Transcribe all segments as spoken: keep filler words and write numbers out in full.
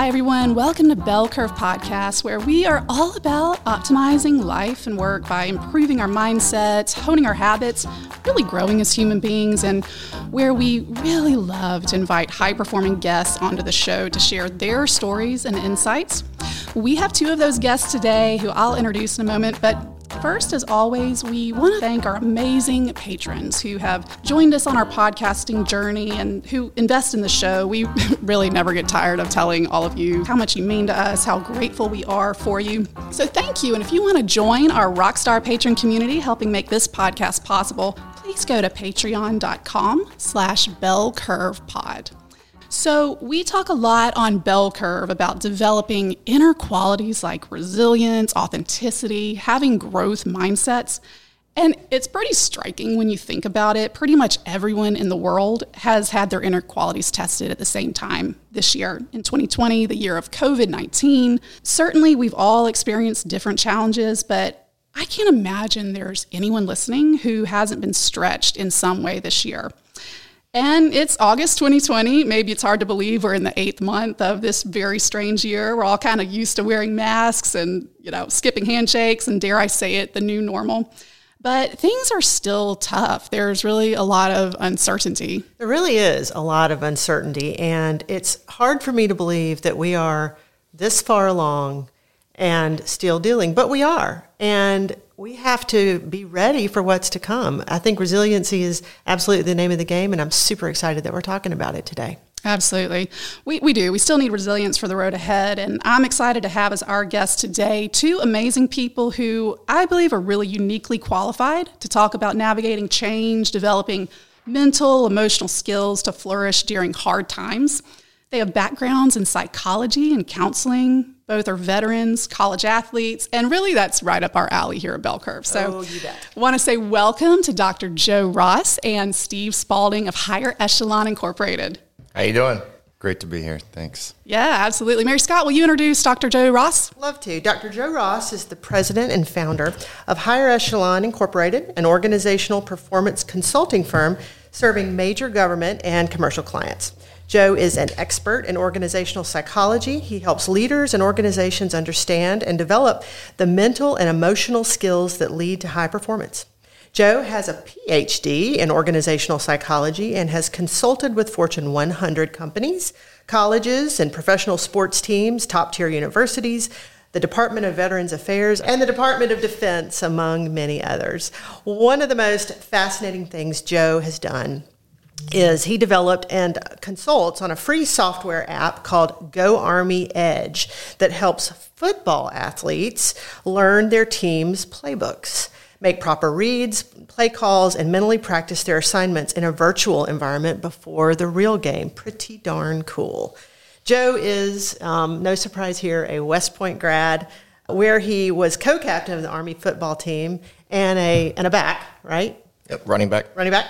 Hi, everyone. Welcome to Bell Curve Podcast, where we are all about optimizing life and work by improving our mindsets, honing our habits, really growing as human beings, and where we really love to invite high-performing guests onto the show to share their stories and insights. We have two of those guests today who I'll introduce in a moment, but first, as always, we want to thank our amazing patrons who have joined us on our podcasting journey and who invest in the show. We really never get tired of telling all of you how much you mean to us, how grateful we are for you. So thank you. And if you want to join our Rockstar Patron community helping make this podcast possible, please go to patreon.com slash bellcurvepod. So we talk a lot on Bell Curve about developing inner qualities like resilience, authenticity, having growth mindsets. And it's pretty striking when you think about it. Pretty much everyone in the world has had their inner qualities tested at the same time this year. In twenty twenty, the year of covid nineteen, certainly we've all experienced different challenges, but I can't imagine there's anyone listening who hasn't been stretched in some way this year. And it's August twenty twenty. Maybe it's hard to believe we're in the eighth month of this very strange year. We're all kind of used to wearing masks and, you know, skipping handshakes and, dare I say it, the new normal. But things are still tough. There's really a lot of uncertainty. There really is a lot of uncertainty. And it's hard for me to believe that we are this far along and still dealing. But we are. And we have to be ready for what's to come. I think resiliency is absolutely the name of the game, and I'm super excited that we're talking about it today. Absolutely. We we do. We still need resilience for the road ahead, and I'm excited to have as our guest today two amazing people who I believe are really uniquely qualified to talk about navigating change, developing mental, emotional skills to flourish during hard times. They have backgrounds in psychology and counseling. Both are veterans, college athletes, and really that's right up our alley here at Bell Curve. So I oh, want to say welcome to Doctor Joe Ross and Steve Spaulding of Higher Echelon Incorporated. How you doing? Great to be here. Thanks. Yeah, absolutely. Mary Scott, will you introduce Doctor Joe Ross? Love to. Doctor Joe Ross is the president and founder of Higher Echelon Incorporated, an organizational performance consulting firm serving major government and commercial clients. Joe is an expert in organizational psychology. He helps leaders and organizations understand and develop the mental and emotional skills that lead to high performance. Joe has a P H D in organizational psychology and has consulted with Fortune one hundred companies, colleges, and professional sports teams, top-tier universities, the Department of Veterans Affairs, and the Department of Defense, among many others. One of the most fascinating things Joe has done is he developed and consults on a free software app called Go Army Edge that helps football athletes learn their team's playbooks, make proper reads, play calls, and mentally practice their assignments in a virtual environment before the real game. Pretty darn cool. Joe is, um, no surprise here, a West Point grad, where he was co-captain of the Army football team and a and a back, right? Yep, running back. Running back.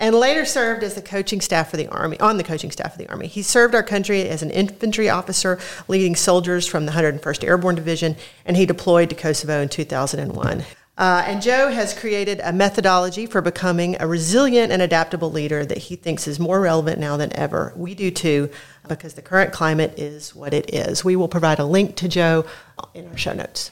And later served as the coaching staff for the Army, on the coaching staff of the Army. He served our country as an infantry officer, leading soldiers from the one hundred first Airborne Division, and he deployed to Kosovo in two thousand one. Uh, and Joe has created a methodology for becoming a resilient and adaptable leader that he thinks is more relevant now than ever. We do too, because the current climate is what it is. We will provide a link to Joe in our show notes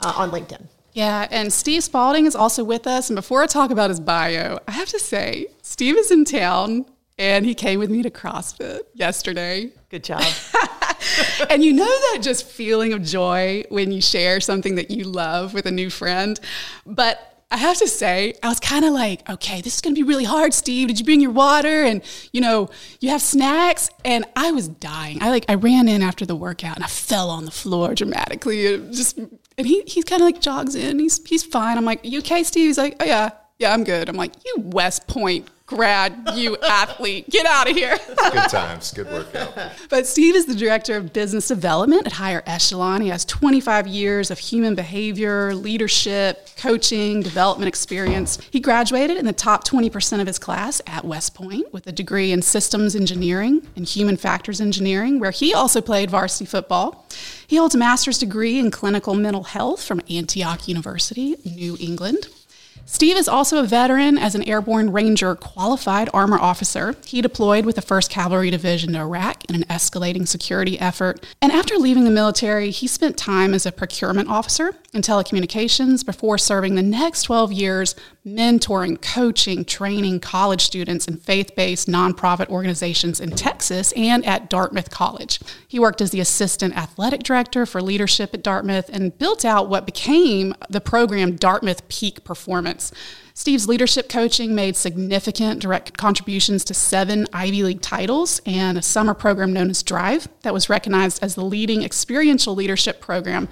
uh, on LinkedIn. Yeah, and Steve Spaulding is also with us. And before I talk about his bio, I have to say, Steve is in town, and he came with me to CrossFit yesterday. Good job. And you know that just feeling of joy when you share something that you love with a new friend. But I have to say, I was kind of like, okay, this is going to be really hard, Steve. Did you bring your water? And, you know, you have snacks? And I was dying. I like, I ran in after the workout, and I fell on the floor dramatically. It just, and he he's kind of like jogs in. He's he's fine. I'm like, you okay, Steve? He's like, oh, yeah. Yeah, I'm good. I'm like, you West Point grad, you athlete, get out of here. Good times, good workout. But Steve is the director of business development at Higher Echelon. He has twenty-five years of human behavior, leadership, coaching, development experience. He graduated in the top twenty percent of his class at West Point with a degree in systems engineering and human factors engineering, where he also played varsity football. He holds a master's degree in clinical mental health from Antioch University, New England. Steve is also a veteran as an Airborne Ranger qualified armor officer. He deployed with the first Cavalry Division to Iraq in an escalating security effort. And after leaving the military, he spent time as a procurement officer in telecommunications before serving the next twelve years mentoring, coaching, training college students in faith-based nonprofit organizations in Texas and at Dartmouth College. He worked as the assistant athletic director for leadership at Dartmouth and built out what became the program Dartmouth Peak Performance. Steve's leadership coaching made significant direct contributions to seven Ivy League titles and a summer program known as DRIVE that was recognized as the leading experiential leadership program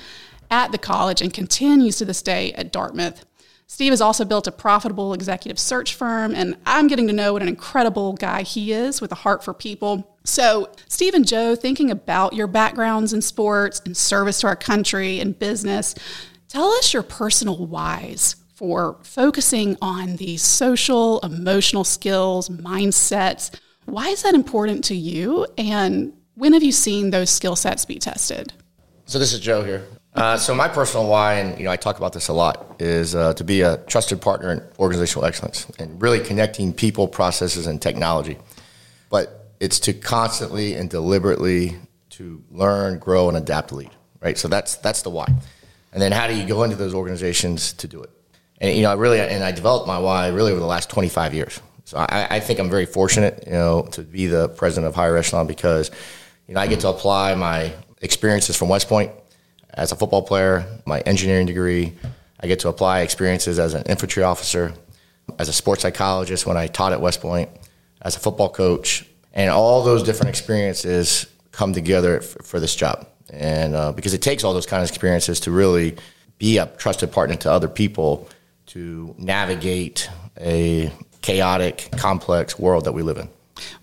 at the college and continues to this day at Dartmouth. Steve has also built a profitable executive search firm, and I'm getting to know what an incredible guy he is with a heart for people. So, Steve and Joe, thinking about your backgrounds in sports and service to our country and business, tell us your personal whys for focusing on these social, emotional skills, mindsets. Why is that important to you, and when have you seen those skill sets be tested? So this is Joe here. Uh, so my personal why, and you know, I talk about this a lot, is uh, to be a trusted partner in organizational excellence and really connecting people, processes, and technology. But it's to constantly and deliberately to learn, grow, and adapt to lead, right? So that's that's the why. And then how do you go into those organizations to do it? And you know, I really and I developed my why really over the last twenty-five years. So I, I think I'm very fortunate, you know, to be the president of Higher Echelon because you know I get to apply my experiences from West Point. As a football player, my engineering degree, I get to apply experiences as an infantry officer, as a sports psychologist when I taught at West Point, as a football coach, and all those different experiences come together for this job. And uh, because it takes all those kind of experiences to really be a trusted partner to other people to navigate a chaotic, complex world that we live in.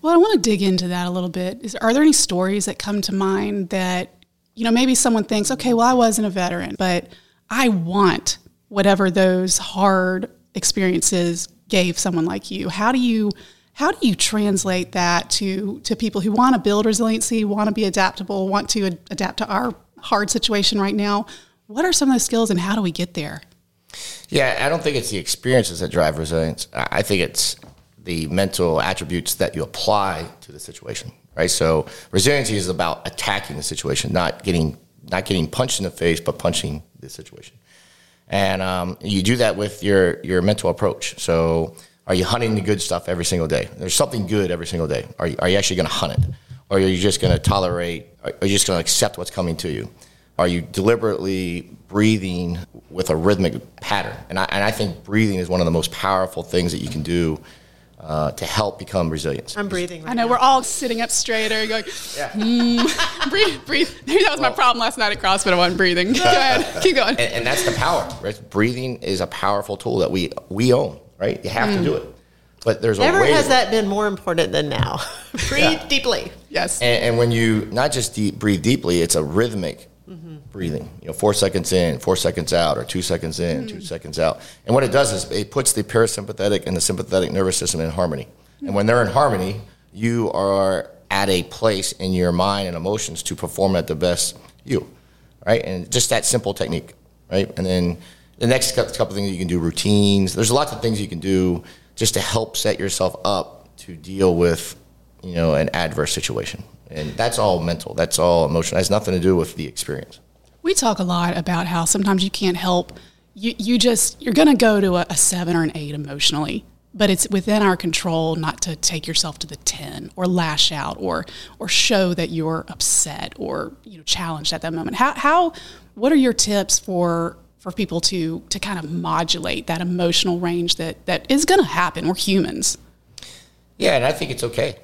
Well, I want to dig into that a little bit. Is, are there any stories that come to mind that you know, maybe someone thinks, okay, well, I wasn't a veteran, but I want whatever those hard experiences gave someone like you. How do you how do you translate that to, to people who want to build resiliency, want to be adaptable, want to ad- adapt to our hard situation right now? What are some of those skills and how do we get there? Yeah, I don't think it's the experiences that drive resilience. I think it's the mental attributes that you apply to the situation. Right, so resiliency is about attacking the situation, not getting not getting punched in the face, but punching the situation. And um, you do that with your your mental approach. So, are you hunting the good stuff every single day? There's something good every single day. Are you, are you actually going to hunt it, or are you just going to tolerate? Are you just going to accept what's coming to you? Are you deliberately breathing with a rhythmic pattern? And I and I think breathing is one of the most powerful things that you can do. Uh, to help become resilient. I'm breathing right I know, now. We're all sitting up straighter and going, yeah. mm. breathe, breathe. Maybe that was well, my problem last night at CrossFit. I wasn't breathing. Go ahead, keep going. And, and that's the power, right? Breathing is a powerful tool that we we own, right? You have mm. to do it. But there's Never a way. Never has that been more important than now. Breathe yeah. deeply. Yes. And, and when you not just deep, breathe deeply, it's a rhythmic mm-hmm. breathing. You know, four seconds in, four seconds out, or two seconds in, mm. two seconds out. And what it does is it puts the parasympathetic and the sympathetic nervous system in harmony. Mm. And when they're in harmony, you are at a place in your mind and emotions to perform at the best you, right? And just that simple technique, right? And then the next couple of things you can do, routines. There's lots of things you can do just to help set yourself up to deal with, you know, an adverse situation. And that's all mental. That's all emotional. It has nothing to do with the experience. We talk a lot about how sometimes you can't help. You you just, you're going to go to a, a seven or an eight emotionally, but it's within our control not to take yourself to the ten or lash out or or show that you're upset or, you know, challenged at that moment. How, how what are your tips for for people to to kind of modulate that emotional range that, that is going to happen? We're humans. Yeah, and I think it's okay.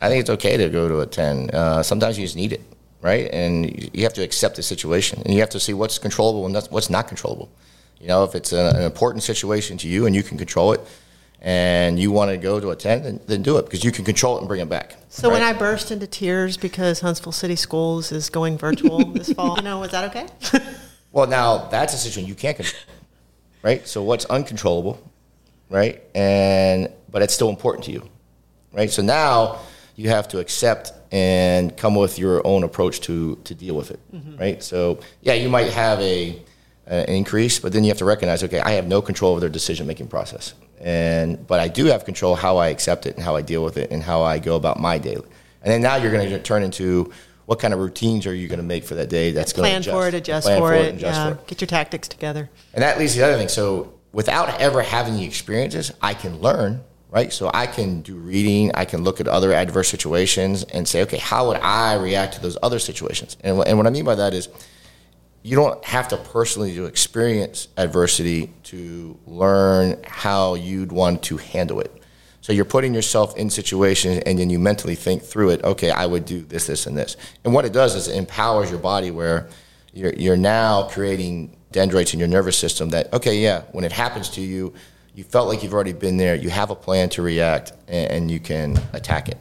I think it's okay to go to a ten. Uh, sometimes you just need it, right? And you have to accept the situation, and you have to see what's controllable and what's not controllable. You know, if it's a, an important situation to you and you can control it, and you want to go to a ten, then, then do it because you can control it and bring it back. So right? When I burst into tears because Huntsville City Schools is going virtual this fall, you know, is that okay? Well, now that's a situation you can't control, right? So what's uncontrollable, right? And but it's still important to you, right? So now you have to accept and come with your own approach to, to deal with it, mm-hmm. right? So, yeah, you might have a an increase, but then you have to recognize, okay, I have no control over their decision-making process. And but I do have control how I accept it and how I deal with it and how I go about my daily. And then now you're going to turn into what kind of routines are you going to make for that day that's going to adjust. Plan for it, adjust for it, yeah. Get your tactics together. And that leads to the other thing. So without ever having the experiences, I can learn, right? So I can do reading. I can look at other adverse situations and say, okay, how would I react to those other situations? And, and what I mean by that is you don't have to personally experience adversity to learn how you'd want to handle it. So you're putting yourself in situations and then you mentally think through it. Okay, I would do this, this, and this. And what it does is it empowers your body where you're, you're now creating dendrites in your nervous system that, okay, yeah, when it happens to you, you felt like you've already been there. You have a plan to react and, and you can attack it.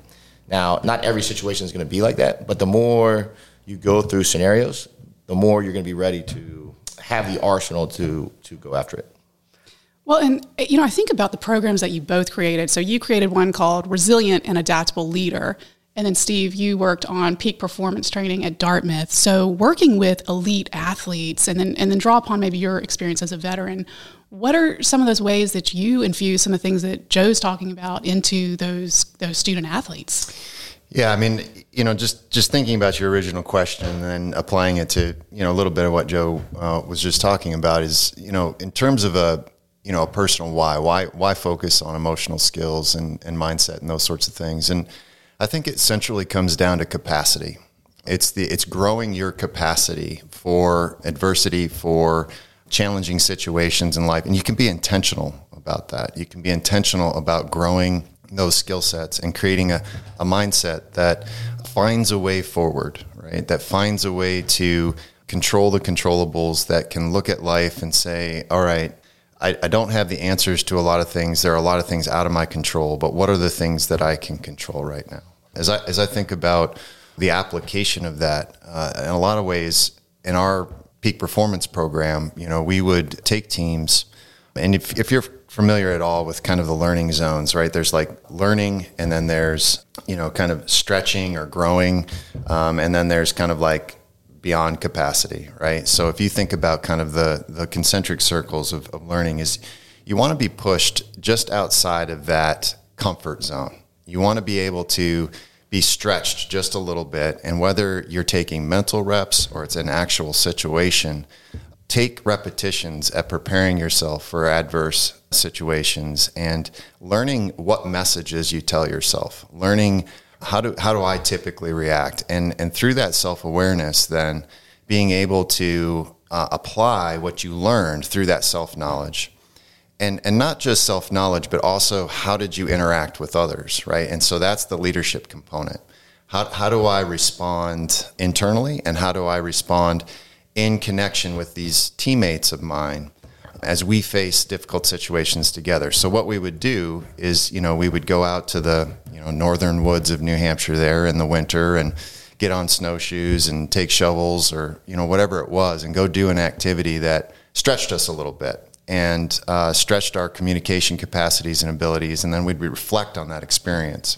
Now, not every situation is going to be like that, but the more you go through scenarios, the more you're going to be ready to have the arsenal to to go after it. Well, and, you know, I think about the programs that you both created. So you created one called Resilient and Adaptable Leader. And then, Steve, you worked on peak performance training at Dartmouth. So working with elite athletes and then and then draw upon maybe your experience as a veteran, what are some of those ways that you infuse some of the things that Joe's talking about into those those student athletes? Yeah, I mean, you know, just, just thinking about your original question and then applying it to, you know, a little bit of what Joe uh, was just talking about is, you know, in terms of a, you know, a personal why, why, why focus on emotional skills and, and mindset and those sorts of things. And I think it essentially comes down to capacity. It's the, it's growing your capacity for adversity, for challenging situations in life. And you can be intentional about that. You can be intentional about growing those skill sets and creating a, a mindset that finds a way forward, right? That finds a way to control the controllables, that can look at life and say, all right, I, I don't have the answers to a lot of things. There are a lot of things out of my control, but what are the things that I can control right now? As I as I think about the application of that, uh, in a lot of ways, in our peak performance program, you know, we would take teams, and if if you're familiar at all with kind of the learning zones, right? There's like learning, and then there's, you know, kind of stretching or growing, um, and then there's kind of like beyond capacity, right? So if you think about kind of the, the concentric circles of, of learning is you want to be pushed just outside of that comfort zone. You want to be able to be stretched just a little bit. And whether you're taking mental reps or it's an actual situation, take repetitions at preparing yourself for adverse situations and learning what messages you tell yourself, learning How do how do I typically react? And and through that self-awareness, then being able to uh, apply what you learned through that self-knowledge. And and not just self-knowledge, but also how did you interact with others, right? And so that's the leadership component. How how do I respond internally and how do I respond in connection with these teammates of mine as we face difficult situations together? So what we would do is, you know, we would go out to the, you know, northern woods of New Hampshire there in the winter and get on snowshoes and take shovels or, you know, whatever it was and go do an activity that stretched us a little bit and uh, stretched our communication capacities and abilities. And then we'd reflect on that experience.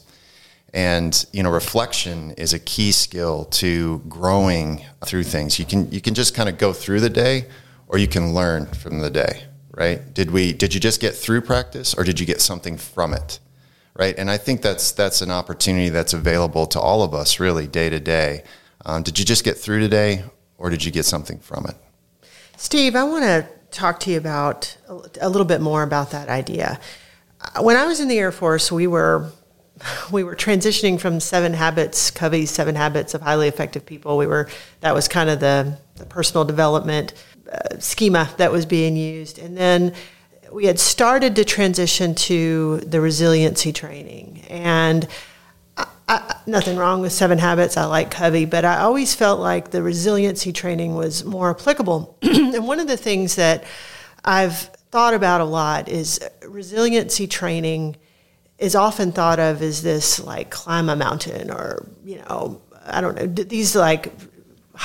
And, you know, reflection is a key skill to growing through things. You can, you can just kind of go through the day, or you can learn from the day, right? Did we? Did you just get through practice, or did you get something from it, right? And I think that's that's an opportunity that's available to all of us, really, day to day. Um, did you just get through today, or did you get something from it? Steve, I want to talk to you about a little bit more about that idea. When I was in the Air Force, we were we were transitioning from Seven Habits, Covey's Seven Habits of Highly Effective People. We were that was kind of the, the personal development Uh, schema that was being used. And then we had started to transition to the resiliency training. And I, I, nothing wrong with Seven Habits. I like Covey, but I always felt like the resiliency training was more applicable. And one of the things that I've thought about a lot is resiliency training is often thought of as this like climb a mountain or, you know, I don't know, these like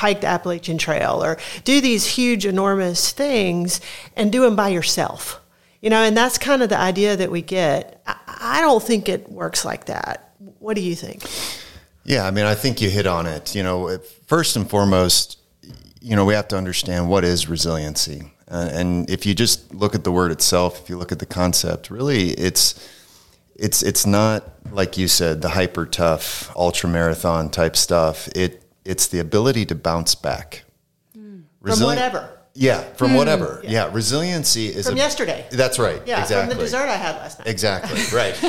hike the Appalachian Trail or do these huge, enormous things and do them by yourself. You know, and that's kind of the idea that we get. I don't think it works like that. What do you think? Yeah, I mean, I think you hit on it. You know, first and foremost, you know, we have to understand what is resiliency. Uh, and if you just look at the word itself, if you look at the concept, really it's it's it's not, like you said, the hyper tough ultra marathon type stuff. It it's the ability to bounce back. Mm. Resili- from whatever. Yeah, from mm. whatever. Yeah. yeah, resiliency is from a, yesterday. That's right. Yeah, exactly. From the dessert I had last night. Exactly. Right.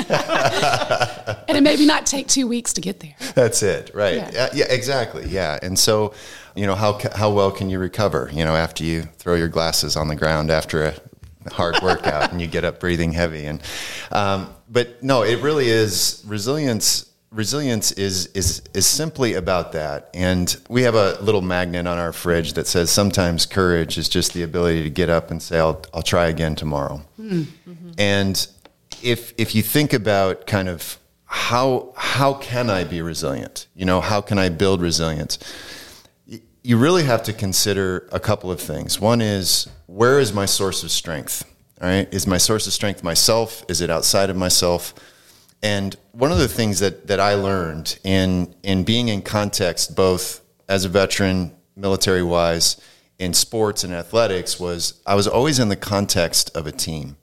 And it maybe not take two weeks to get there. That's it. Right. Yeah. Yeah, yeah. Exactly. Yeah. And so, you know, how how well can you recover? You know, after you throw your glasses on the ground after a hard workout and you get up breathing heavy. And um, but no, it really is resilience. Resilience is, is is simply about that. And we have a little magnet on our fridge that says sometimes courage is just the ability to get up and say, I'll, I'll try again tomorrow. Mm-hmm. And if if you think about kind of how how can I be resilient? You know, how can I build resilience? You really have to consider a couple of things. One is, where is my source of strength? All right. Is my source of strength myself? Is it outside of myself? And one of the things that, that I learned in, in being in context, both as a veteran, military-wise, in sports and athletics, was I was always in the context of a team.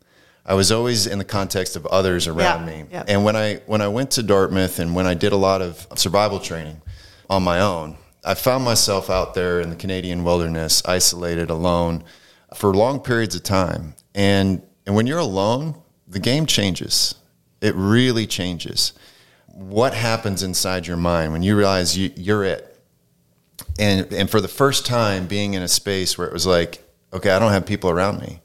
I was always in the context of others around yeah, me. Yeah. And when I when I went to Dartmouth and when I did a lot of survival training on my own, I found myself out there in the Canadian wilderness, isolated, alone, for long periods of time. And and when you're alone, the game changes. It really changes. What happens inside your mind when you realize you, you're it? And and for the first time, being in a space where it was like, okay, I don't have people around me.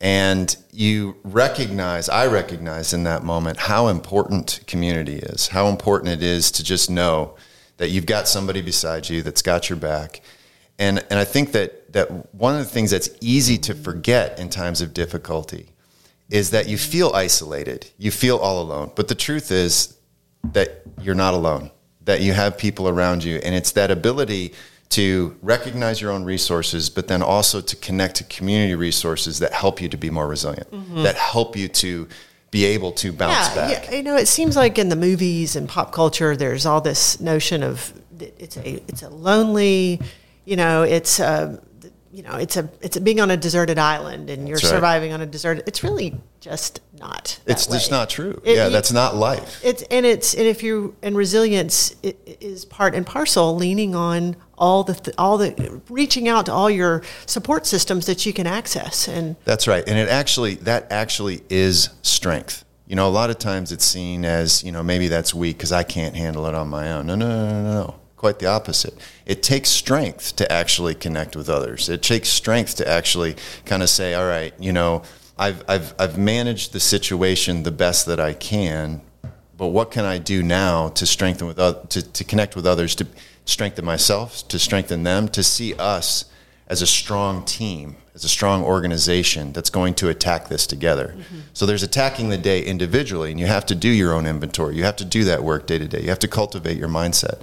And you recognize, I recognized in that moment how important community is, how important it is to just know that you've got somebody beside you that's got your back. And and I think that that one of the things that's easy to forget in times of difficulty is that you feel isolated, you feel all alone. But the truth is that you're not alone, that you have people around you. And it's that ability to recognize your own resources, but then also to connect to community resources that help you to be more resilient, mm-hmm. that help you to be able to bounce yeah, back. Yeah, you know, it seems like in the movies and pop culture, there's all this notion of it's a it's a lonely, you know, it's a... You know, it's a it's a being on a deserted island and you're that's right. surviving on a desert. It's really just not. That it's just not true. It, yeah, you, that's not life. It's and it's and if you and resilience is part and parcel, leaning on all the all the reaching out to all your support systems that you can access. And that's right. And it actually that actually is strength. You know, a lot of times it's seen as, you know, maybe that's weak because I can't handle it on my own. No, no, no, no, no. Quite the opposite. It takes strength to actually connect with others. It takes strength to actually kind of say, all right, you know, I've I've I've managed the situation the best that I can, but what can I do now to strengthen with other, to, to connect with others, to strengthen myself, to strengthen them, to see us as a strong team, as a strong organization that's going to attack this together. Mm-hmm. So there's attacking the day individually, and you have to do your own inventory. You have to do that work day to day. You have to cultivate your mindset.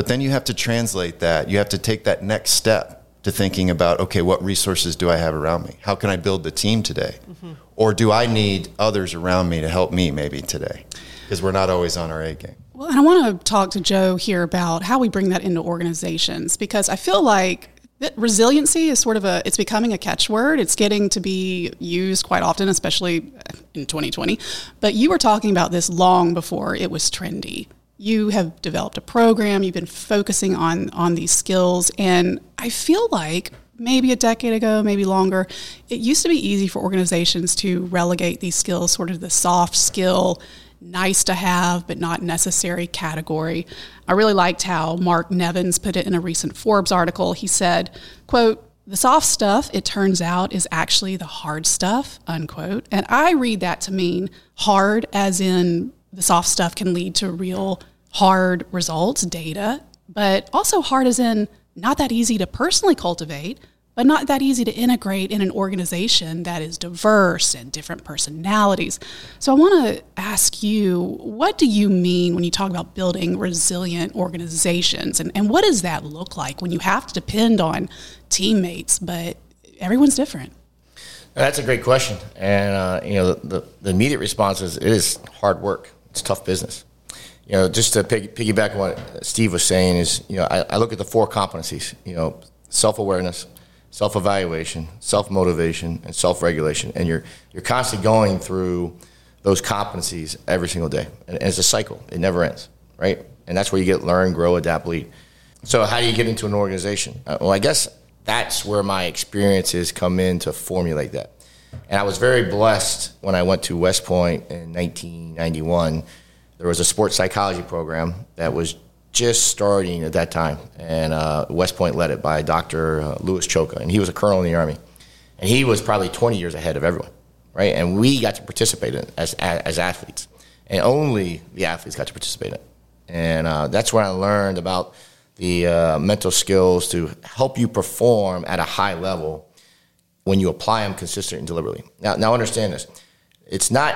But then you have to translate that. You have to take that next step to thinking about, okay, what resources do I have around me? How can I build the team today? Mm-hmm. Or do I need others around me to help me maybe today? Because we're not always on our A game. Well, and I want to talk to Joe here about how we bring that into organizations, because I feel like that resiliency is sort of a, it's becoming a catchword. It's getting to be used quite often, especially in twenty twenty. But you were talking about this long before it was trendy. You have developed a program, you've been focusing on on these skills, and I feel like maybe a decade ago, maybe longer, it used to be easy for organizations to relegate these skills sort of the soft skill, nice to have but not necessary category. I really liked how Mark Nevins put it in a recent Forbes article. He said, quote, "The soft stuff, it turns out, is actually the hard stuff," unquote. And I read that to mean hard as in the soft stuff can lead to real hard results, data, but also hard as in not that easy to personally cultivate, but not that easy to integrate in an organization that is diverse and different personalities. So I want to ask you, what do you mean when you talk about building resilient organizations? And, and what does that look like when you have to depend on teammates, but everyone's different? That's a great question. And, uh, you know, the, the immediate response is it is hard work. It's tough business. You know, just to piggyback on what Steve was saying is, you know, I, I look at the four competencies. You know, self-awareness, self-evaluation, self-motivation, and self-regulation. And you're you're constantly going through those competencies every single day. And it's a cycle. It never ends, right? And that's where you get learn, grow, adapt, lead. So how do you get into an organization? Uh, well, I guess that's where my experiences come in to formulate that. And I was very blessed when I went to West Point in nineteen ninety-one. There was a sports psychology program that was just starting at that time, and uh, West Point led it by Doctor Uh, Louis Choka, and he was a colonel in the Army, and he was probably twenty years ahead of everyone, right? And we got to participate in it as as athletes, and only the athletes got to participate in it. And uh, that's when I learned about the uh, mental skills to help you perform at a high level when you apply them consistently and deliberately. Now, now understand this: it's not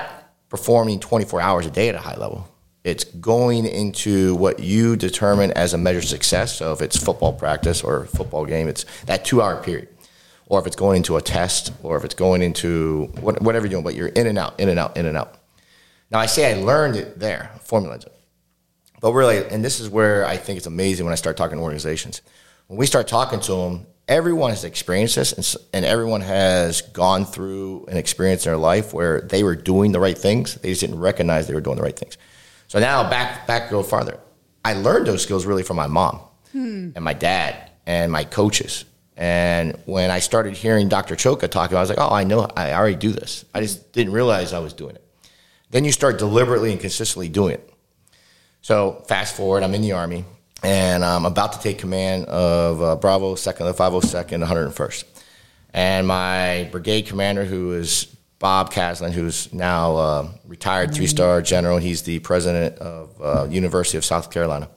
performing twenty-four hours a day at a high level. It's going into what you determine as a measure of success. So if it's football practice or football game, it's that two-hour period. Or if it's going into a test, or if it's going into whatever you're doing, but you're in and out, in and out, in and out. Now, I say I learned it there, formulated it. But really, and this is where I think it's amazing when I start talking to organizations. When we start talking to them, everyone has experienced this, and everyone has gone through an experience in their life where they were doing the right things. They just didn't recognize they were doing the right things. So now back back go farther. I learned those skills really from my mom hmm. and my dad and my coaches. And when I started hearing Doctor Choka talking, I was like, oh, I know, I already do this. I just didn't realize I was doing it. Then you start deliberately and consistently doing it. So fast forward, I'm in the Army, and I'm about to take command of uh, Bravo, second, five oh second, one hundred first. And my brigade commander, who is Bob Caslin, who's now uh, retired three-star general. He's the president of uh, University of South Carolina.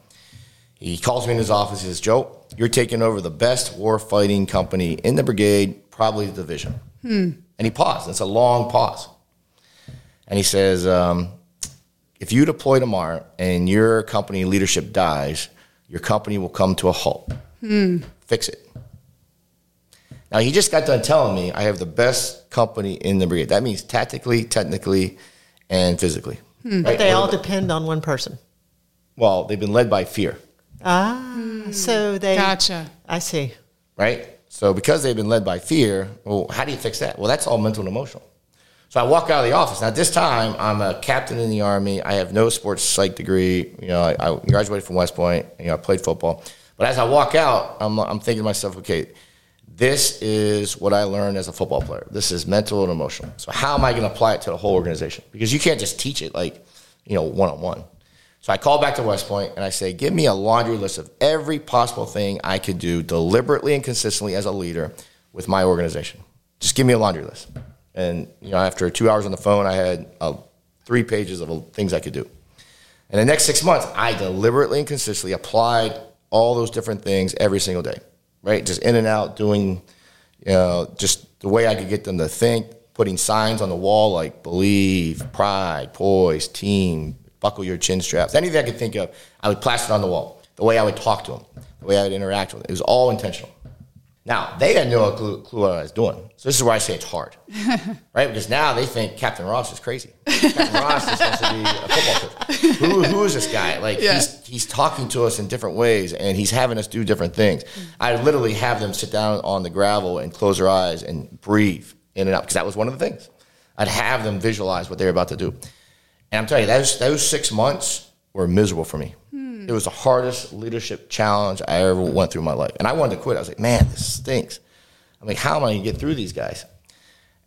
He calls me in his office and says, Joe, you're taking over the best war fighting company in the brigade, probably the division. Hmm. And he paused. It's a long pause. And he says, um, if you deploy tomorrow and your company leadership dies, your company will come to a halt. Hmm. Fix it. Now, he just got done telling me I have the best company in the brigade. That means tactically, technically, and physically. Hmm. Right? But they all depend on one person. Well, they've been led by fear. Ah, hmm. so they... Gotcha. I see. Right? So because they've been led by fear, well, how do you fix that? Well, that's all mental and emotional. So I walk out of the office. Now, this time, I'm a captain in the Army. I have no sports psych degree. You know, I, I graduated from West Point. You know, I played football. But as I walk out, I'm, I'm thinking to myself, okay... this is what I learned as a football player. This is mental and emotional. So how am I going to apply it to the whole organization? Because you can't just teach it like, you know, one-on-one. So I call back to West Point and I say, give me a laundry list of every possible thing I could do deliberately and consistently as a leader with my organization. Just give me a laundry list. And, you know, after two hours on the phone, I had uh, three pages of things I could do. And the next six months, I deliberately and consistently applied all those different things every single day. Right, just in and out, doing, you know, just the way I could get them to think, putting signs on the wall like believe, pride, poise, team, buckle your chin straps, anything I could think of, I would plaster it on the wall. The way I would talk to them, the way I would interact with them, it was all intentional. Now, they had no clue, clue what I was doing. So this is where I say it's hard, right? Because now they think Captain Ross is crazy. Captain Ross is supposed to be a football coach. Who, who is this guy? Like, yeah. he's, he's talking to us in different ways, and he's having us do different things. I literally have them sit down on the gravel and close their eyes and breathe in and out, because that was one of the things. I'd have them visualize what they were about to do. And I'm telling you, those, those six months were miserable for me. It was the hardest leadership challenge I ever went through in my life. And I wanted to quit. I was like, man, this stinks. I'm like, how am I going to get through these guys?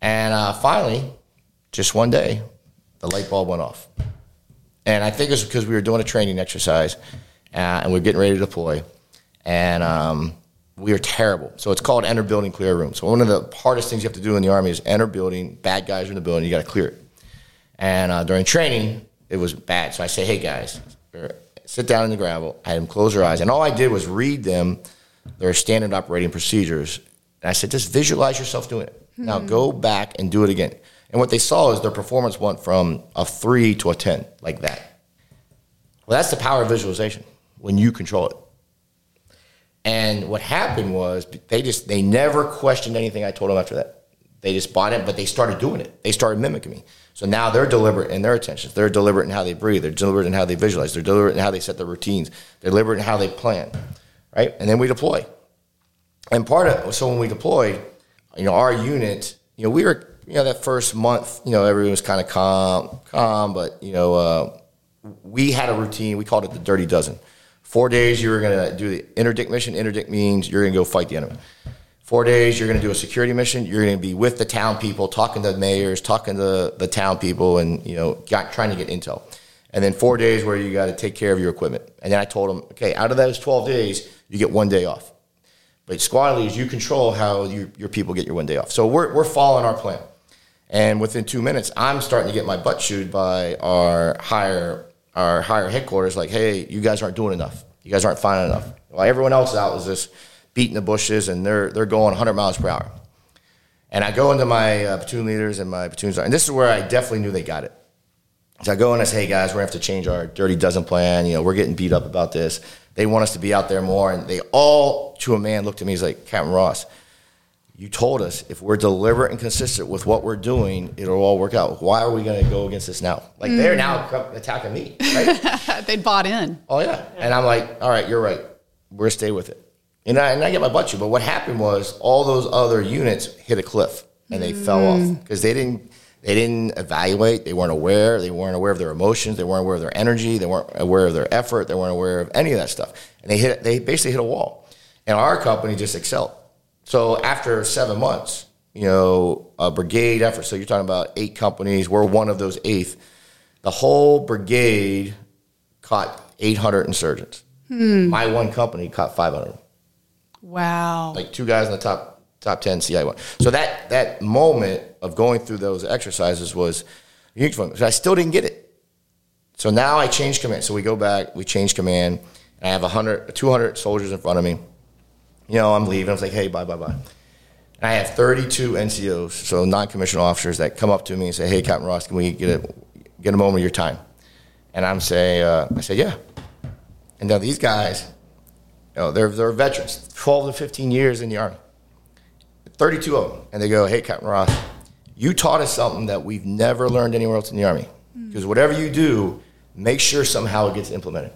And uh, finally, just one day, the light bulb went off. And I think it was because we were doing a training exercise, uh, and we were getting ready to deploy. And um, we were terrible. So it's called enter building, clear room. So one of the hardest things you have to do in the Army is enter building. Bad guys are in the building. You got to clear it. And uh, during training, it was bad. So I say, hey, guys, sit down in the gravel. I had them close their eyes. And all I did was read them their standard operating procedures. And I said, just visualize yourself doing it. Mm-hmm. Now go back and do it again. And what they saw is their performance went from a three to a ten, like that. Well, that's the power of visualization when you control it. And what happened was they just, they never questioned anything I told them after that. They just bought it, but they started doing it. They started mimicking me. So now they're deliberate in their attentions. They're deliberate in how they breathe. They're deliberate in how they visualize. They're deliberate in how they set their routines. They're deliberate in how they plan, right? And then we deploy. And part of, so when we deployed, you know, our unit, you know, we were, you know, that first month, you know, everyone was kind of calm, calm, but, you know, uh, we had a routine. We called it the Dirty Dozen. Four days you were going to do the interdict mission. Interdict means you're going to go fight the enemy. Four days you're going to do a security mission. You're going to be with the town people, talking to the mayors, talking to the town people, and, you know, got, trying to get intel. And then four days where you got to take care of your equipment. And then I told them, okay, out of those twelve days, you get one day off. But squad leaders, you control how you, your people get your one day off. So we're we're following our plan. And within two minutes, I'm starting to get my butt chewed by our higher our higher headquarters, like, hey, you guys aren't doing enough. You guys aren't finding enough. While everyone else out is just beating the bushes, and they're they're going one hundred miles per hour. And I go into my uh, platoon leaders and my platoon sergeant, and this is where I definitely knew they got it. So I go in and I say, hey, guys, we're going to have to change our Dirty Dozen plan. You know, we're getting beat up about this. They want us to be out there more. And they all, to a man, looked at me. He's like, Captain Ross, you told us if we're deliberate and consistent with what we're doing, it'll all work out. Why are we going to go against this now? Like, mm. they're now attacking me, right? They bought in. Oh, yeah. And I'm like, all right, you're right. We're going to stay with it. And I, and I get my butt chewed. But what happened was all those other units hit a cliff, and they mm. fell off because they didn't. They didn't evaluate. They weren't aware. They weren't aware of their emotions. They weren't aware of their energy. They weren't aware of their effort. They weren't aware of any of that stuff. And they hit. They basically hit a wall. And our company just excelled. So after seven months, you know, a brigade effort. So you're talking about eight companies. We're one of those eighth. The whole brigade caught eight hundred insurgents. Hmm. My one company caught five hundred. Wow. Like two guys in the top. Top ten C I one. So that that moment of going through those exercises was unique for me. So I still didn't get it. So now I changed command. So we go back, we change command, and I have one hundred, two hundred soldiers in front of me. You know, I'm leaving. I was like, hey, bye, bye, bye. And I have thirty-two N C Os, so non-commissioned officers, that come up to me and say, hey, Captain Ross, can we get a get a moment of your time? And I'm say, uh, I say, yeah. And now these guys, you know, they're they're veterans, twelve to fifteen years in the Army. thirty-two of them. And they go, hey, Captain Ross, you taught us something that we've never learned anywhere else in the Army. Because mm. whatever you do, make sure somehow it gets implemented.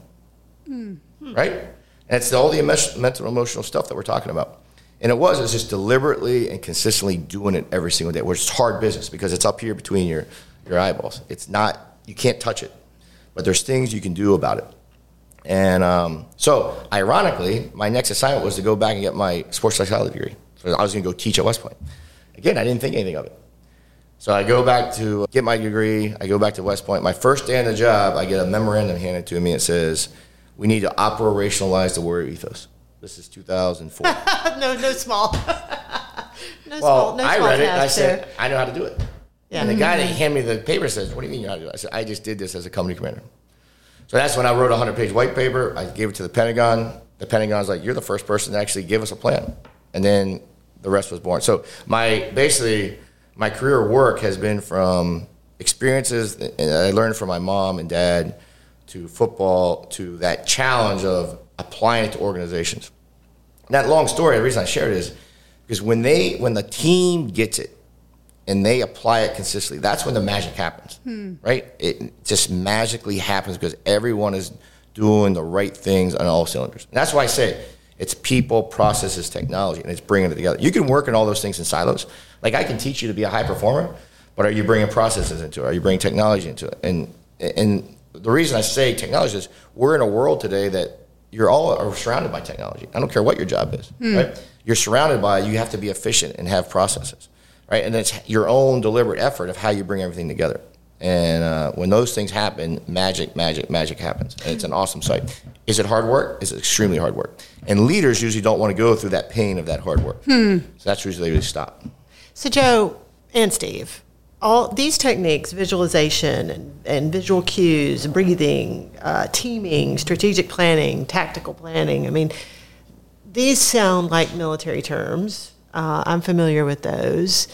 Mm. Right? And it's all the emotion, mental, emotional stuff that we're talking about. And it was. It's just deliberately and consistently doing it every single day, which is hard business because it's up here between your, your eyeballs. It's not, you can't touch it. But there's things you can do about it. And um, so, ironically, my next assignment was to go back and get my sports psychology degree. I was going to go teach at West Point. Again, I didn't think anything of it. So I go back to get my degree. I go back to West Point. My first day on the job, I get a memorandum handed to me. It says, we need to operationalize the warrior ethos. This is two thousand four. no, no small. no well, small. No I small read it, and I said, there. I know how to do it. Yeah. And the guy that handed me the paper says, what do you mean you know how to do it? I said, I just did this as a company commander. So that's when I wrote a hundred-page white paper. I gave it to the Pentagon. The Pentagon's like, you're the first person to actually give us a plan. And then... the rest was born. So my basically my career work has been from experiences that I learned from my mom and dad to football to that challenge of applying it to organizations. And that long story, the reason I shared it is because when they when the team gets it and they apply it consistently, that's when the magic happens, hmm. right? It just magically happens because everyone is doing the right things on all cylinders. And that's why I say it's people, processes, technology, and it's bringing it together. You can work on all those things in silos. Like I can teach you to be a high performer, but are you bringing processes into it? Are you bringing technology into it? And and the reason I say technology is we're in a world today that you're all are surrounded by technology. I don't care what your job is, hmm. right? You're surrounded by, you have to be efficient and have processes, right? And it's your own deliberate effort of how you bring everything together. And uh, when those things happen, magic, magic, magic happens. And it's an awesome sight. Is it hard work? It's extremely hard work. And leaders usually don't want to go through that pain of that hard work. Hmm. So that's usually where they stop. So Joe and Steve, all these techniques, visualization and, and visual cues, breathing, uh, teaming, strategic planning, tactical planning, I mean, these sound like military terms. Uh, I'm familiar with those.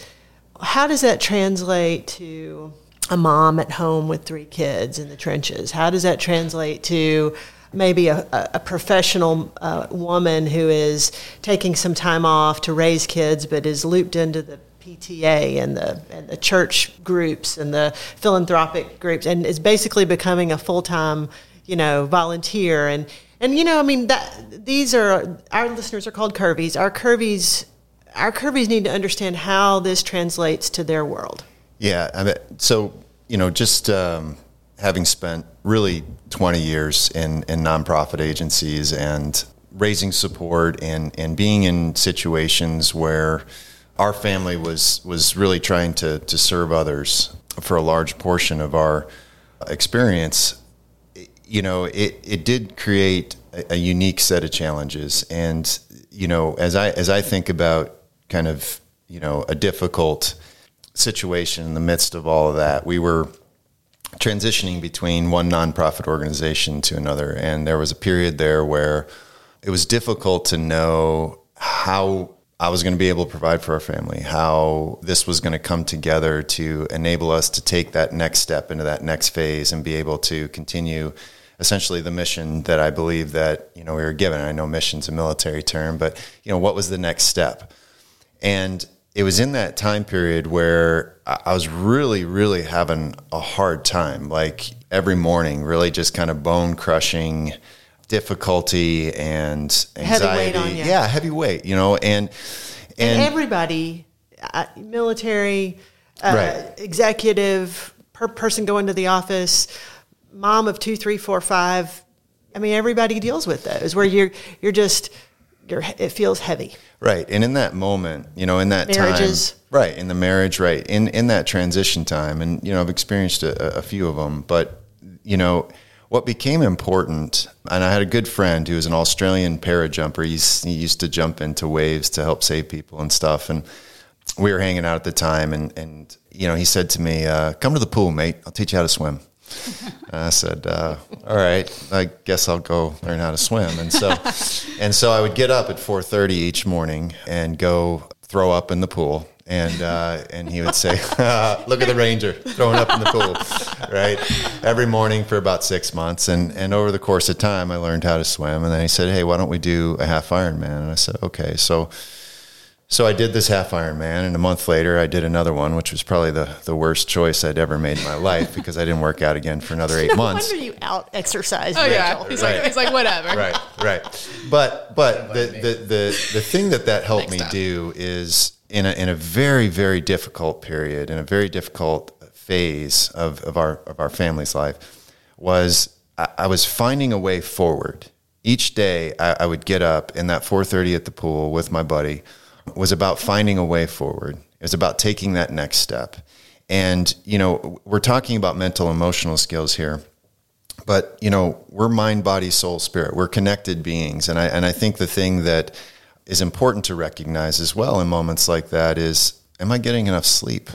How does that translate to a mom at home with three kids in the trenches? How does that translate to maybe a, a professional uh, woman who is taking some time off to raise kids but is looped into the P T A and the, and the church groups and the philanthropic groups and is basically becoming a full-time, you know, volunteer? And And, you know, I mean, that these are, our listeners are called curvies. Our curvies, our curvies need to understand how this translates to their world. Yeah. I mean, so, you know, just um, having spent really twenty years in, in nonprofit agencies and raising support and, and being in situations where our family was, was really trying to, to serve others for a large portion of our experience, you know, it, it did create a, a unique set of challenges. And, you know, as I, as I think about kind of, you know, a difficult situation in the midst of all of that, we were transitioning between one nonprofit organization to another. And there was a period there where it was difficult to know how I was going to be able to provide for our family, how this was going to come together to enable us to take that next step into that next phase and be able to continue essentially the mission that I believe that, you know, we were given. I know mission's a military term, but, you know, what was the next step? And it was in that time period where I was really, really having a hard time, like every morning, really just kind of bone crushing difficulty and anxiety. Heavy weight on you. Yeah, heavy weight, you know, and, and, and everybody, uh, military, uh, right. executive, per person going to the office, mom of two, three, four, five. I mean, everybody deals with those where you're, you're just, you're, it feels heavy. Right. And in that moment, you know, in that Marriages. time, right. In the marriage, right. In, in that transition time. And, you know, I've experienced a, a few of them, but, you know, what became important, and I had a good friend who was an Australian para-jumper. He's, he used to jump into waves to help save people and stuff. And we were hanging out at the time, and, and you know, he said to me, uh, come to the pool, mate. I'll teach you how to swim. And I said, uh, all right, I guess I'll go learn how to swim. And so and so I would get up at four thirty each morning and go throw up in the pool. And uh, and he would say, uh, look at the Ranger throwing up in the pool, right? Every morning for about six months. And, and over the course of time, I learned how to swim. And then he said, hey, why don't we do a half Ironman? And I said, okay. So so I did this half Ironman. And a month later, I did another one, which was probably the, the worst choice I'd ever made in my life because I didn't work out again for another eight no months. No wonder you out-exercised, oh, Rachel. Yeah. He's, right. like, he's like, whatever. Right, right. But, but the, the, the, the thing that that helped Next me time. do is... in a in a very, very difficult period, in a very difficult phase of, of our of our family's life, was I, I was finding a way forward. Each day I, I would get up in that four thirty at the pool with my buddy was about finding a way forward. It was about taking that next step. And, you know, we're talking about mental, emotional skills here, but, you know, we're mind, body, soul, spirit. We're connected beings. And I and I think the thing that is important to recognize as well in moments like that is, am I getting enough sleep?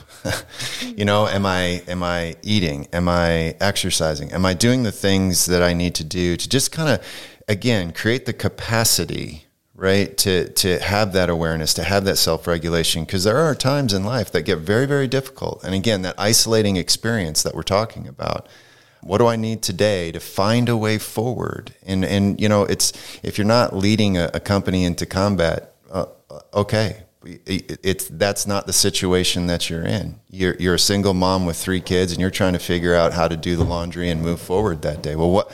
You know, am I, am I eating? Am I exercising? Am I doing the things that I need to do to just kind of, again, create the capacity, right? To, to have that awareness, to have that self-regulation. Cause there are times in life that get very, very difficult. And again, that isolating experience that we're talking about, what do I need today to find a way forward? And, and you know, it's if you're not leading a, a company into combat, uh, okay, it, it's that's not the situation that you're in. You're, you're a single mom with three kids, and you're trying to figure out how to do the laundry and move forward that day. Well, what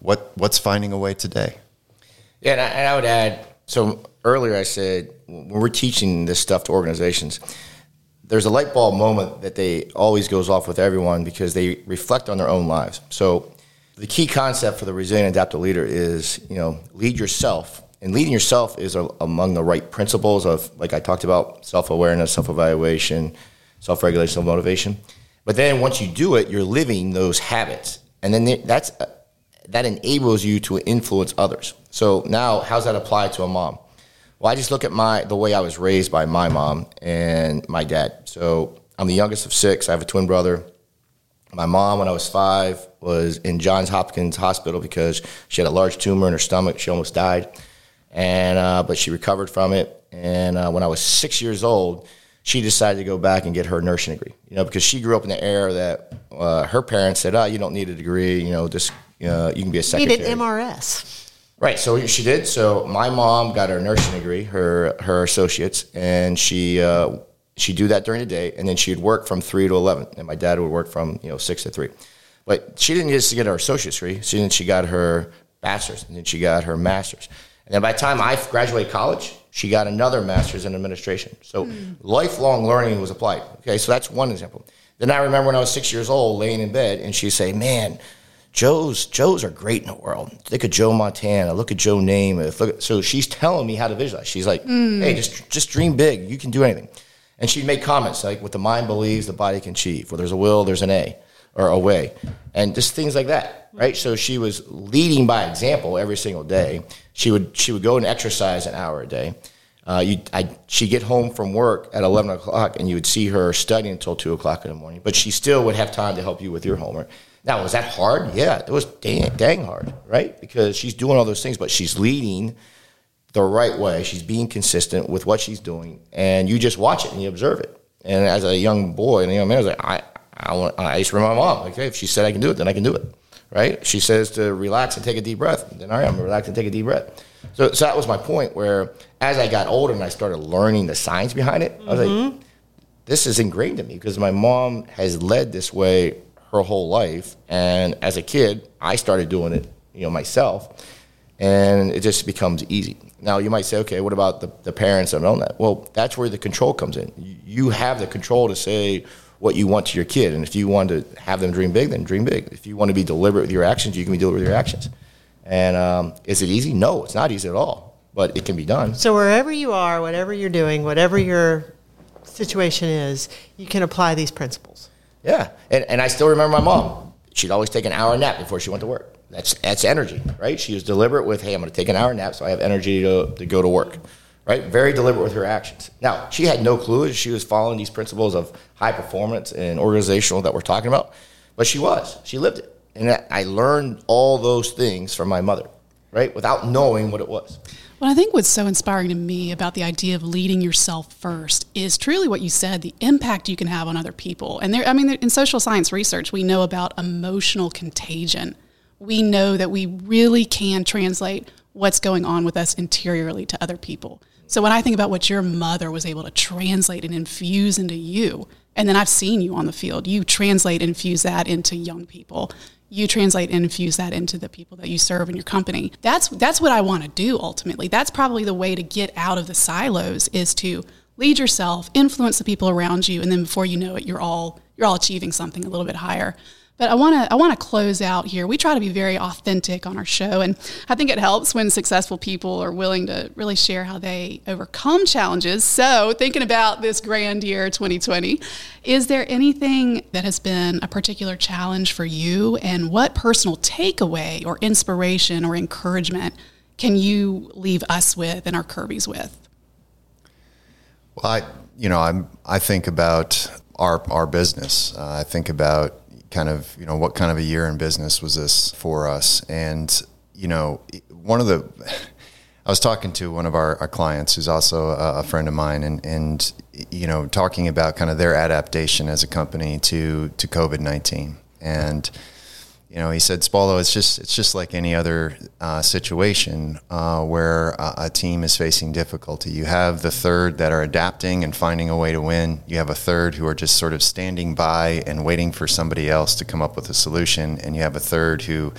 what what's finding a way today? Yeah, and I, and I would add, so earlier I said, when we're teaching this stuff to organizations, there's a light bulb moment that they always goes off with everyone because they reflect on their own lives. So the key concept for the resilient adaptive leader is, you know, lead yourself. And leading yourself is a, among the right principles of, like I talked about, self-awareness, self-evaluation, self-regulation, self-motivation. But then once you do it, you're living those habits. And then that's that enables you to influence others. So now how's that apply to a mom? Well, I just look at my the way I was raised by my mom and my dad. So I'm the youngest of six. I have a twin brother. My mom, when I was five, was in Johns Hopkins Hospital because she had a large tumor in her stomach. She almost died, and uh, but she recovered from it. And uh, when I was six years old, she decided to go back and get her nursing degree. You know, because she grew up in the era that uh, her parents said, "Oh, you don't need a degree. You know, just uh, you can be a secretary." Need an M R S. Right, so she did. So my mom got her nursing degree, her her associates, and she uh, she'd do that during the day, and then she'd work from three to eleven, and my dad would work from you know six to three. But she didn't just get her associate's degree; she she got her bachelor's, and then she got her master's. And then by the time I graduated college, she got another master's in administration. So mm. lifelong learning was applied. Okay, so that's one example. Then I remember when I was six years old, laying in bed, and she'd say, man, Joes, Joes are great in the world. Look at Joe Montana. Look at Joe Namath. Look at, so she's telling me how to visualize. She's like, mm. hey, just just dream big. You can do anything. And she'd make comments like, what the mind believes, the body can achieve. Where there's a will, there's an A, or a way. And just things like that, right? So she was leading by example every single day. She would she would go and exercise an hour a day. Uh, you, I, she'd get home from work at eleven o'clock, and you would see her studying until two o'clock in the morning. But she still would have time to help you with your homework. Now, was that hard? Yeah, it was dang, dang hard, right? Because she's doing all those things, but she's leading the right way. She's being consistent with what she's doing, and you just watch it and you observe it. And as a young boy and a young man, I was like, I, I, want, I used to remind my mom, like, hey, if she said I can do it, then I can do it, right? She says to relax and take a deep breath, then all right, I'm going to relax and take a deep breath. So, so that was my point where as I got older and I started learning the science behind it, mm-hmm. I was like, this is ingrained in me because my mom has led this way her whole life, and as a kid I started doing it, you know, myself, and it just becomes easy. Now you might say, okay, what about the, the parents that own that? Well, that's where the control comes in. You have the control to say what you want to your kid, and if you want to have them dream big, then dream big. If you want to be deliberate with your actions, you can be deliberate with your actions. And um, is it easy? No, it's not easy at all, but it can be done. So wherever you are, whatever you're doing, whatever your situation is, you can apply these principles. Yeah, and, and I still remember my mom. She'd always take an hour nap before she went to work. That's that's energy, right? She was deliberate with, hey, I'm going to take an hour nap so I have energy to, to go to work, right? Very deliberate with her actions. Now, she had no clue she was following these principles of high performance and organizational that we're talking about, but she was. She lived it. And I learned all those things from my mother, right, without knowing what it was. Well, I think what's so inspiring to me about the idea of leading yourself first is truly what you said, the impact you can have on other people. And there, I mean, in social science research, we know about emotional contagion. We know that we really can translate what's going on with us interiorly to other people. So when I think about what your mother was able to translate and infuse into you, and then I've seen you on the field, you translate and infuse that into young people. You translate and infuse that into the people that you serve in your company. That's that's what I want to do ultimately. That's probably the way to get out of the silos, is to lead yourself, influence the people around you, and then before you know it, you're all you're all achieving something a little bit higher. But I want to I want to close out here. We try to be very authentic on our show, and I think it helps when successful people are willing to really share how they overcome challenges. So thinking about this grand year twenty twenty, is there anything that has been a particular challenge for you, and what personal takeaway or inspiration or encouragement can you leave us with and our Kirby's with? Well, I, you know, I'm I think about our our business. Uh, I think about kind of, you know, what kind of a year in business was this for us? And, you know, one of the, I was talking to one of our, our clients who's also a, a friend of mine, and, and, you know, talking about kind of their adaptation as a company to, to COVID nineteen. And, you know, he said, Spaulo, it's just, it's just like any other uh, situation uh, where a, a team is facing difficulty. You have the third that are adapting and finding a way to win. You have a third who are just sort of standing by and waiting for somebody else to come up with a solution. And you have a third who,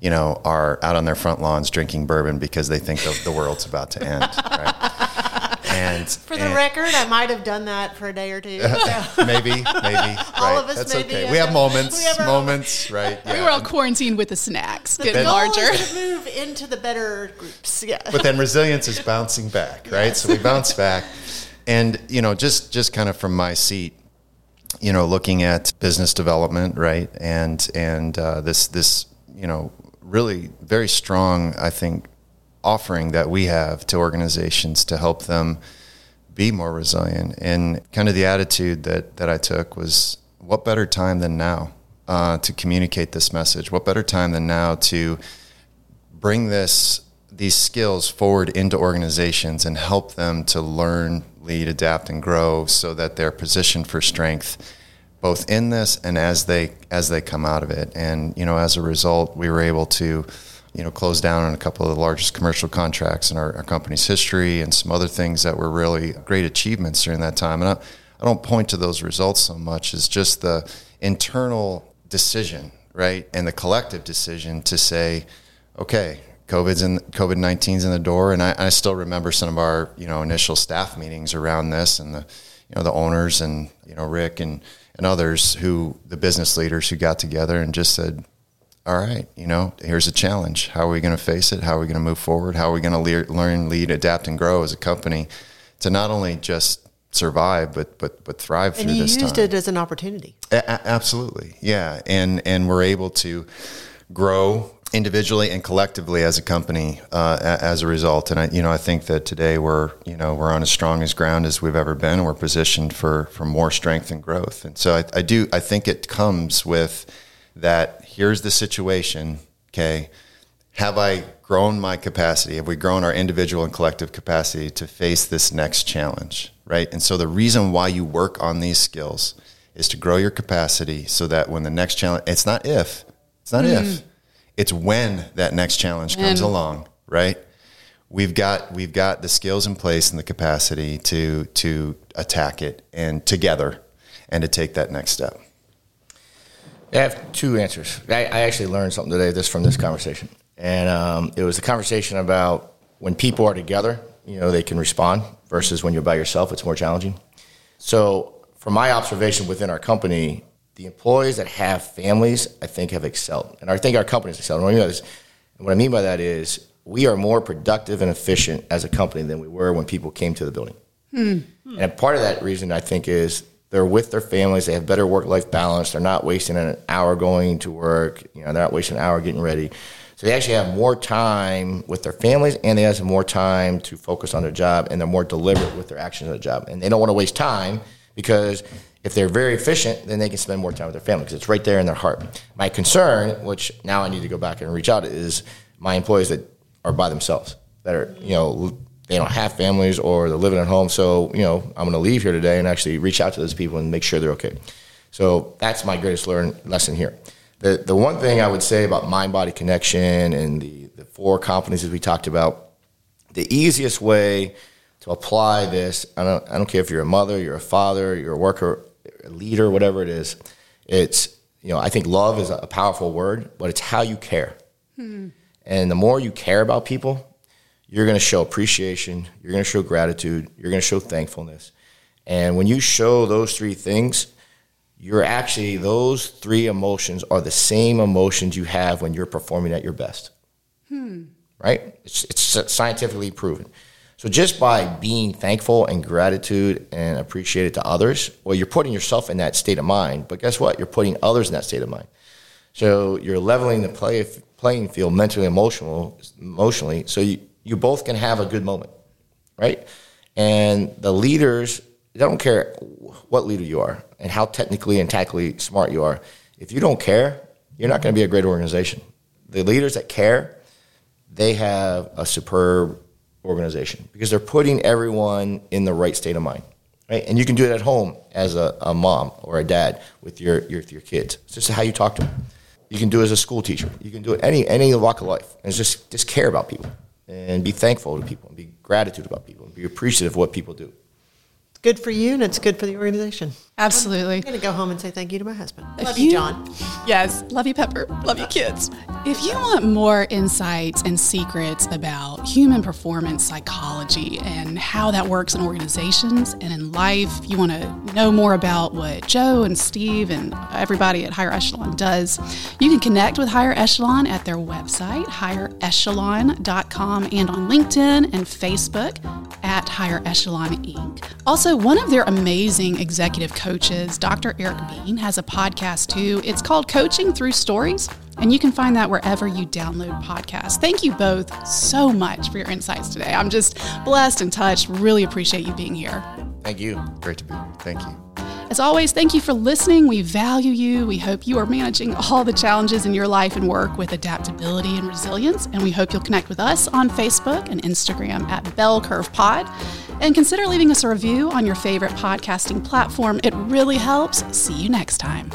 you know, are out on their front lawns drinking bourbon because they think the, the world's about to end. Right? And for the and, record, I might have done that for a day or two. So. maybe, maybe. Right. All of us. That's maybe. Okay. We have moments. We have moments, moments, right? Yeah. We were all quarantined with the snacks, getting then, larger. To move into the better groups. Yeah. But then resilience is bouncing back, right? Yes. So we bounce back, and you know, just just kind of from my seat, you know, looking at business development, right, and and uh, this this you know really very strong, I think, offering that we have to organizations to help them be more resilient. And kind of the attitude that, that I took was, what better time than now uh, to communicate this message? What better time than now to bring this these skills forward into organizations and help them to learn, lead, adapt, and grow so that they're positioned for strength both in this and as they as they come out of it. And, you know, as a result, we were able to you know, closed down on a couple of the largest commercial contracts in our, our company's history, and some other things that were really great achievements during that time. And I, I don't point to those results so much as just the internal decision, right, and the collective decision to say, okay, COVID's in, COVID nineteen's in the door. And I, I still remember some of our, you know, initial staff meetings around this, and the, you know, the owners and, you know, Rick and, and others who, the business leaders who got together and just said, all right, you know, here's a challenge. How are we going to face it? How are we going to move forward? How are we going to le- learn, lead, adapt, and grow as a company to not only just survive, but but but thrive and through this time? And you used it as an opportunity. A- absolutely, yeah. And and we're able to grow individually and collectively as a company uh, a- as a result. And I, you know, I think that today we're you know we're on as strong as ground as we've ever been, and we're positioned for for more strength and growth. And so I, I do I think it comes with that. Here's the situation. Okay, have I grown my capacity? Have we grown our individual and collective capacity to face this next challenge? Right. And so the reason why you work on these skills is to grow your capacity so that when the next challenge, it's not if, it's not mm. if, it's when that next challenge comes mm. along, right? We've got we've got the skills in place and the capacity to to attack it and together and to take that next step. I have two answers. I, I actually learned something today this from this conversation. And um, it was the conversation about when people are together, you know, they can respond versus when you're by yourself, it's more challenging. So from my observation within our company, the employees that have families, I think, have excelled. And I think our companies excelled. And what I mean by, this, what I mean by that is we are more productive and efficient as a company than we were when people came to the building. Hmm. And part of that reason, I think, is they're with their families. They have better work-life balance. They're not wasting an hour going to work. You know, they're not wasting an hour getting ready. So they actually have more time with their families, and they have more time to focus on their job, and they're more deliberate with their actions on their job. And they don't want to waste time, because if they're very efficient, then they can spend more time with their family because it's right there in their heart. My concern, which now I need to go back and reach out, is my employees that are by themselves, that are, you know, they don't have families or they're living at home. So, you know, I'm going to leave here today and actually reach out to those people and make sure they're okay. So that's my greatest learn lesson here. The the one thing I would say about mind-body connection and the, the four competencies we talked about, the easiest way to apply this, I don't I don't care if you're a mother, you're a father, you're a worker, a leader, whatever it is, it's, you know, I think love is a powerful word, but it's how you care. Mm-hmm. And the more you care about people, you're going to show appreciation, you're going to show gratitude, you're going to show thankfulness. And when you show those three things, you're actually, those three emotions are the same emotions you have when you're performing at your best, hmm. right? It's, it's scientifically proven. So just by being thankful and gratitude and appreciated to others, well, you're putting yourself in that state of mind, but guess what? You're putting others in that state of mind. So you're leveling the play, playing field mentally, emotional, emotionally, so you, you both can have a good moment, right? And the leaders, they don't care what leader you are and how technically and tactically smart you are. If you don't care, you're not going to be a great organization. The leaders that care, they have a superb organization because they're putting everyone in the right state of mind, right? And you can do it at home as a, a mom or a dad with your, your your kids. It's just how you talk to them. You can do it as a school teacher. You can do it any any walk of life. And it's just just care about people and be thankful to people and be gratitude about people and be appreciative of what people do. Good for you, and it's good for the organization. Absolutely. I'm going to go home and say thank you to my husband. Love you, you, John. Yes. Love you, Pepper. Love you, kids. If you want more insights and secrets about human performance psychology and how that works in organizations and in life, if you want to know more about what Joe and Steve and everybody at Higher Echelon does, you can connect with Higher Echelon at their website, higher echelon dot com, and on LinkedIn and Facebook at Higher Echelon Incorporated. Also, one of their amazing executive coaches, Doctor Eric Bean, has a podcast too. It's called Coaching Through Stories, and you can find that wherever you download podcasts. Thank you both so much for your insights today. I'm just blessed and touched. Really appreciate you being here. Thank you. Great to be here. Thank you. As always, thank you for listening. We value you. We hope you are managing all the challenges in your life and work with adaptability and resilience. And we hope you'll connect with us on Facebook and Instagram at Bell Curve Pod. And consider leaving us a review on your favorite podcasting platform. It really helps. See you next time.